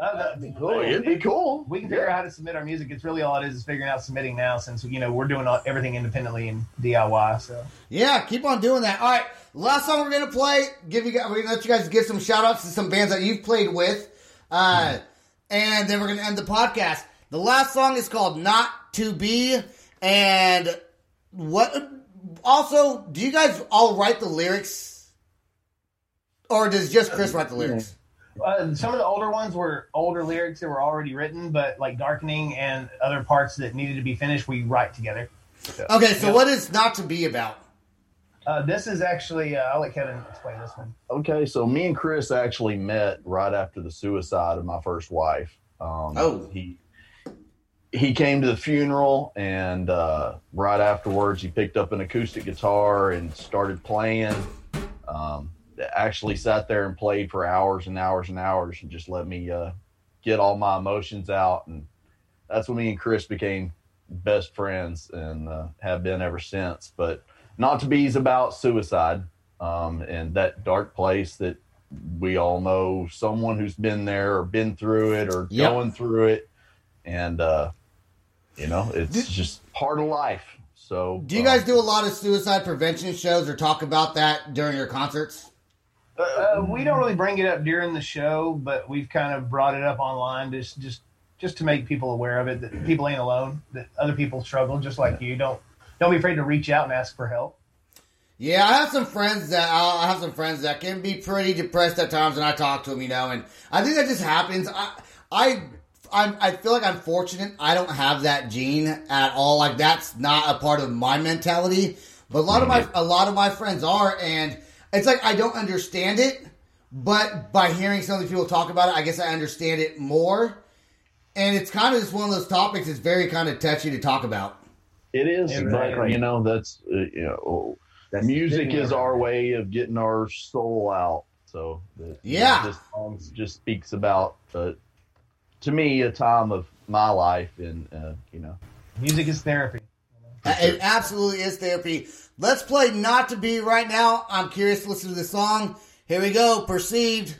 That'd be cool. It'd be cool. We can figure out how to submit our music. It's really all it is figuring out submitting now, since we're doing everything independently and DIY. So yeah, keep on doing that. All right, last song we're gonna play. We're gonna let you guys give some shout outs to some bands that you've played with, and then we're gonna end the podcast. The last song is called "Not to Be," and what? Also, do you guys all write the lyrics, or does just Chris write the lyrics? Some of the older ones were older lyrics that were already written, but like Darkening and other parts that needed to be finished, we write together. So, okay, so what is Not to Be about? This is actually, I'll let Kevin explain this one. Okay, so me and Chris actually met right after the suicide of my first wife. He came to the funeral, and right afterwards, he picked up an acoustic guitar and started playing. Actually sat there and played for hours and hours and hours and just let me get all my emotions out. And that's when me and Chris became best friends and have been ever since. But Not to Be is about suicide and that dark place that we all know someone who's been there or been through it or going through it. And, it's just part of life. So, do you guys do a lot of suicide prevention shows or talk about that during your concerts? We don't really bring it up during the show, but we've kind of brought it up online just to make people aware of it, that people ain't alone, that other people struggle just like you. Don't be afraid to reach out and ask for help. Yeah, I have some friends that can be pretty depressed at times, and I talk to them, and I think that just happens. I feel like I'm fortunate. I don't have that gene at all. Like, that's not a part of my mentality, but a lot of my friends are, and it's like I don't understand it, but by hearing some of these people talk about it, I guess I understand it more. And it's kind of just one of those topics that's very kind of touchy to talk about. It is, but that's that's music is our way of getting our soul out. So this song just speaks about to me a time of my life, and music is therapy. It absolutely is therapy. Let's play Not to Be right now. I'm curious to listen to the song. Here we go. Perceived.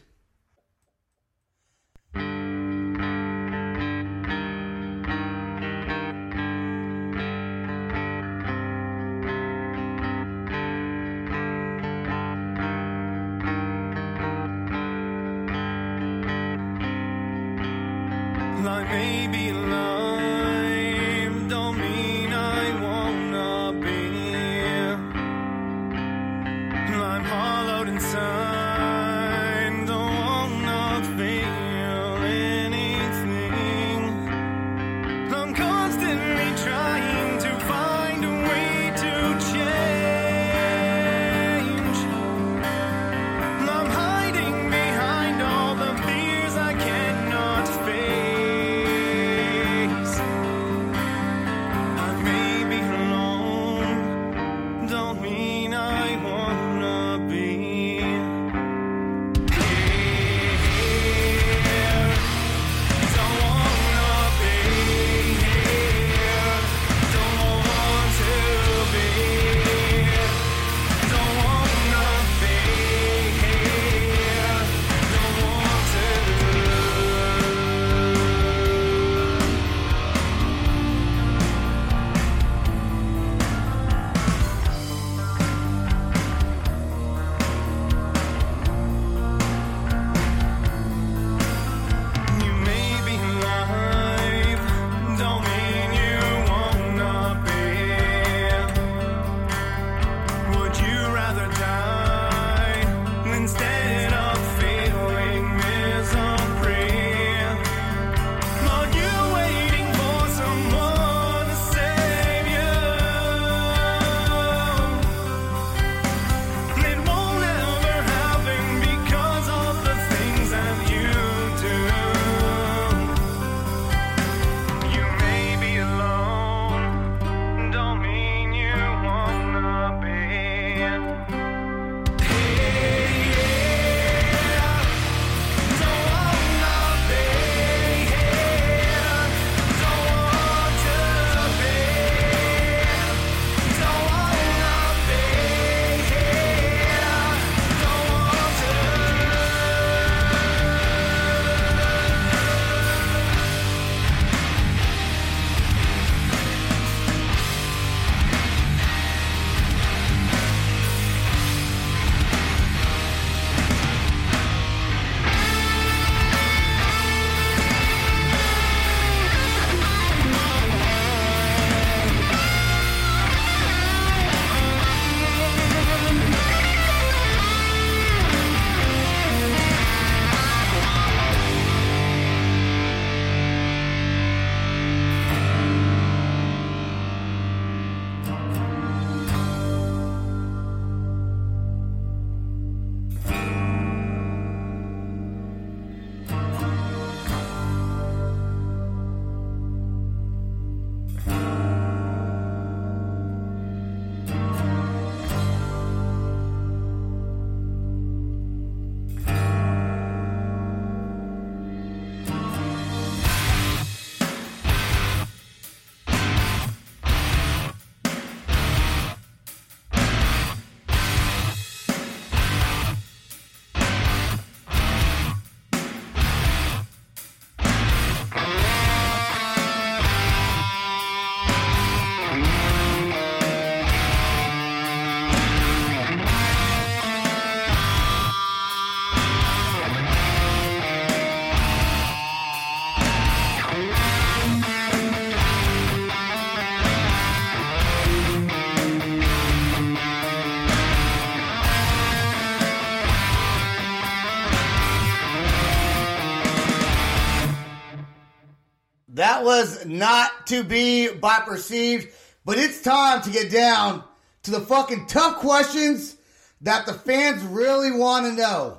That was Not To Be by Perceived, but it's time to get down to the fucking tough questions that the fans really want to know.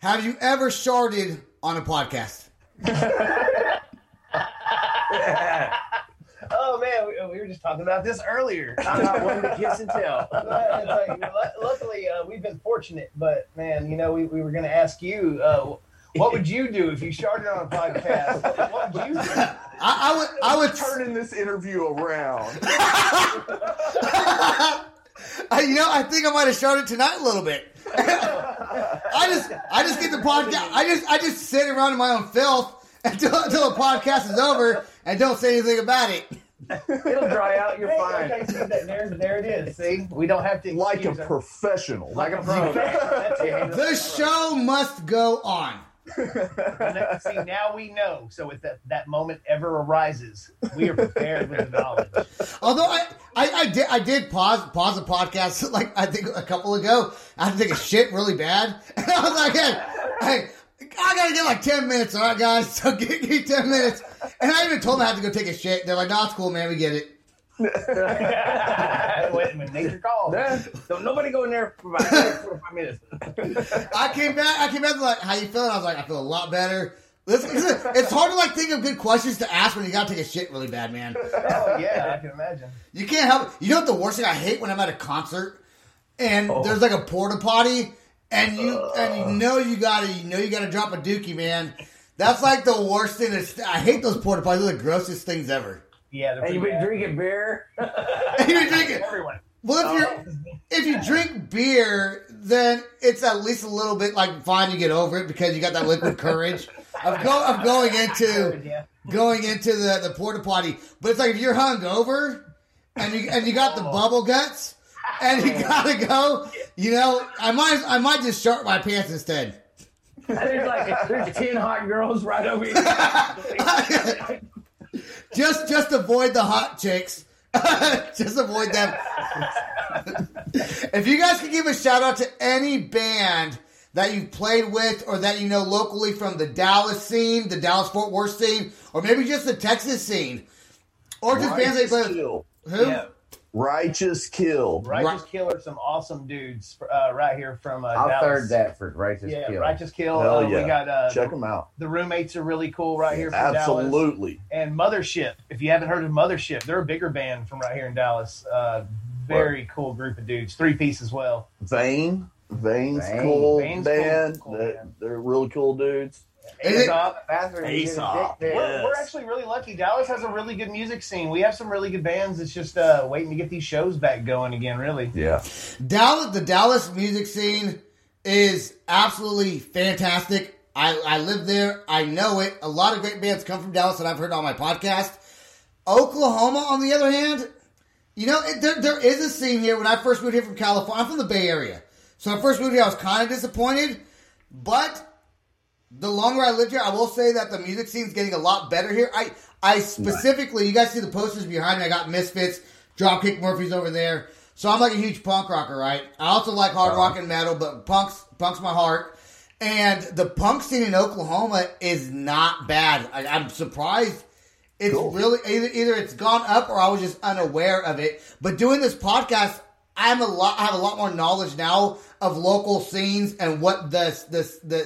Have you ever sharted on a podcast? Oh, man, we were just talking about this earlier. I'm not one to kiss and tell. Luckily, we've been fortunate, but, man, you know, we were going to ask you, what would you do if you sharted on a podcast? What would you do? I would turn this interview around. You know, I think I might have sharted tonight a little bit. I just get the podcast. I just sit around in my own filth until the podcast is over and don't say anything about it. It'll dry out. You're fine. Okay, see, there it is. See, we don't have to like a professional, like a pro. The show must go on. See, now we know. So if that moment ever arises, we are prepared with the knowledge. Although I did pause the podcast, like I think a couple ago. I had to take a shit really bad, and I was like, hey, I gotta get like 10 minutes, all right, guys? So give 10 minutes. And I even told them I had to go take a shit. They're like, "No, it's cool, man. We get it." When nature calls, so nobody go in there for about 4 or 5 minutes. I came back and like, "How you feeling?" I was like, "I feel a lot better." It's hard to like think of good questions to ask when you gotta take a shit really bad, man. Oh yeah, I can imagine. You can't help it. You know what the worst thing I hate when I'm at a concert and there's like a porta potty and you know you gotta drop a dookie, man. That's like the worst thing. I hate those porta potties. They're the grossest things ever. Yeah, and you've been drinking beer. And you've been drinking. Everyone. Well, if you drink beer, then it's at least a little bit like fine. You get over it because you got that liquid courage of going into the porta potty. But it's like if you're hungover and you got the bubble guts and you gotta go. You know, I might just short my pants instead. There's 10 hot girls right over here. Just avoid the hot chicks. Just avoid them. If you guys could give a shout out to any band that you've played with or that you know locally from the Dallas scene, the Dallas Fort Worth scene, or maybe just the Texas scene, or just Righteous bands that play with. Who? Yeah. Righteous Kill. Righteous Kill are some awesome dudes right here from Dallas. I've heard that for Righteous Kill. Yeah, Righteous Kill. Yeah. We got, check them out. The Roommates are really cool right here from Absolutely. Dallas. Absolutely. And Mothership. If you haven't heard of Mothership, they're a bigger band from right here in Dallas. Very cool group of dudes. 3-piece as well. Vane's cool. Vane's band. Cool band. They're really cool dudes. Aesop. We're actually really lucky. Dallas has a really good music scene. We have some really good bands. It's just waiting to get these shows back going again, really. Yeah. The Dallas music scene is absolutely fantastic. I live there. I know it. A lot of great bands come from Dallas that I've heard on my podcast. Oklahoma, on the other hand, you know, there is a scene here. When I first moved here from California, I'm from the Bay Area. So when I first moved here, I was kind of disappointed, but the longer I lived here, I will say that the music scene's getting a lot better here. I specifically, you guys see the posters behind me, I got Misfits, Dropkick Murphys over there. So I'm like a huge punk rocker, right? I also like hard rock and metal, but punk's my heart. And the punk scene in Oklahoma is not bad. I'm surprised. It's really, either it's gone up or I was just unaware of it. But doing this podcast, I have a lot more knowledge now of local scenes and what the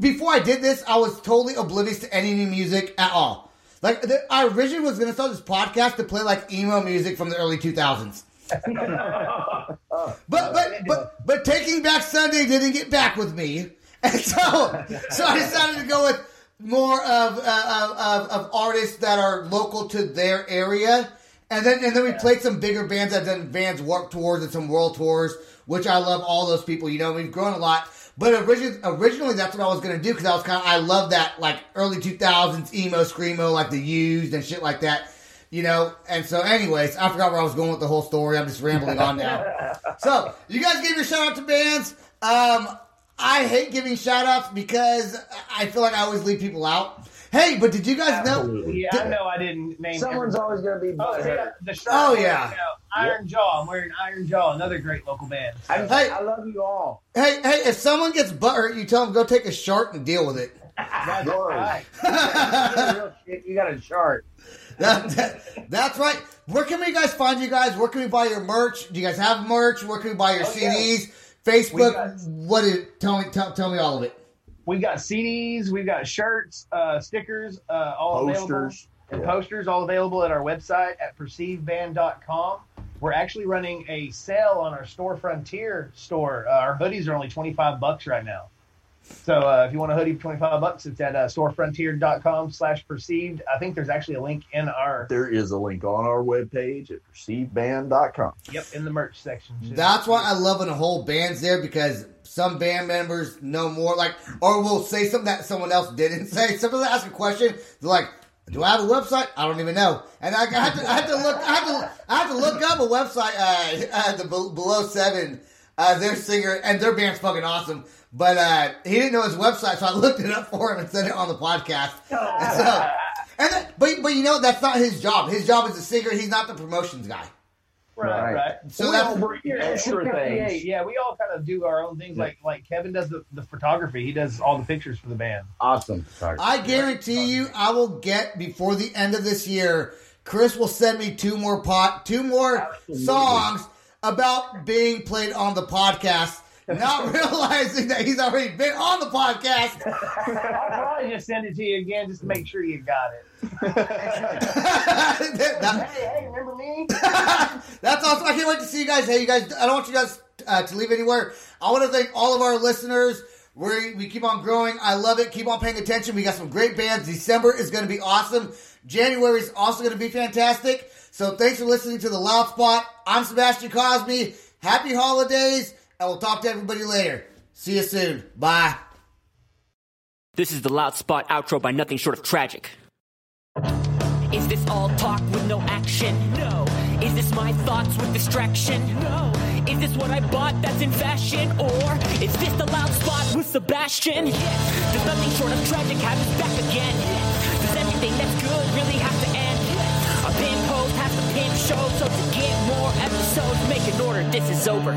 before I did this, I was totally oblivious to any new music at all. Like, I originally was going to start this podcast to play, like, emo music from the early 2000s. But Taking Back Sunday didn't get back with me. And so I decided to go with more of artists that are local to their area. And then we played some bigger bands. I've done Vans Warped Tours and some world tours, which I love all those people. You know, we've grown a lot. But originally, that's what I was going to do because I love that, like, early 2000s emo, screamo, like, the Used and shit like that, you know? And so, anyways, I forgot where I was going with the whole story. I'm just rambling on now. So, you guys gave your shout-out to bands. I hate giving shout-outs because I feel like I always leave people out. Hey, but did you guys Absolutely. Know? Yeah, I know I didn't name Someone's everybody. Always going to be butthurt. Yeah. Iron Jaw. I'm wearing Iron Jaw, another great local band. So. I love you all. Hey, if someone gets butthurt, you tell them go take a shart and deal with it. You got a chart. That's right. Where can we guys find you guys? Where can we buy your merch? Do you guys have merch? Where can we buy your CDs? Yeah. Facebook. What is it? Tell me all of it. We got CDs. We've got shirts, stickers, all posters. Available. And posters all available at our website at perceivedband.com. We're actually running a sale on our Store Frontier store. Our hoodies are only $25 right now. So if you want a hoodie for $25, it's at storefrontier.com/perceived. I think there's actually a link in our... There is a link on our webpage at perceivedband.com. Yep, in the merch section. Too. That's why I love when the whole band's there, because some band members know more, like, or will say something that someone else didn't say. Sometimes I ask a question, they're like, do I have a website? I don't even know. And I have to look up a website, the Below Seven, their singer, and their band's fucking awesome. But he didn't know his website, so I looked it up for him and said it on the podcast. And so, but you know, that's not his job. His job is a singer. He's not the promotions guy. Right. So we're extra things. Yeah, we all kind of do our own things. Yeah. Like Kevin does the photography. He does all the pictures for the band. Awesome. I guarantee you, I will get, before the end of this year, Chris will send me two more Absolutely. Songs about being played on the podcast. Not realizing that he's already been on the podcast. I'll probably just send it to you again just to make sure you got it. hey, remember me? That's awesome. I can't wait to see you guys. Hey, you guys, I don't want you guys to leave anywhere. I want to thank all of our listeners. We keep on growing. I love it. Keep on paying attention. We got some great bands. December is going to be awesome. January is also going to be fantastic. So thanks for listening to The Loud Spot. I'm Sebastian Cosby. Happy holidays. I will talk to everybody later. See you soon. Bye. This is The Loud Spot outro by Nothing Short of Tragic. Is this all talk with no action? No. Is this my thoughts with distraction? No. Is this what I bought that's in fashion? Or is this The Loud Spot with Sebastian? Yes. Does Nothing Short of Tragic have his back again? Yes. Does everything that's good really have to end? Yes. A pimp host has to pimp show. So to get more episodes, make an order. This is over.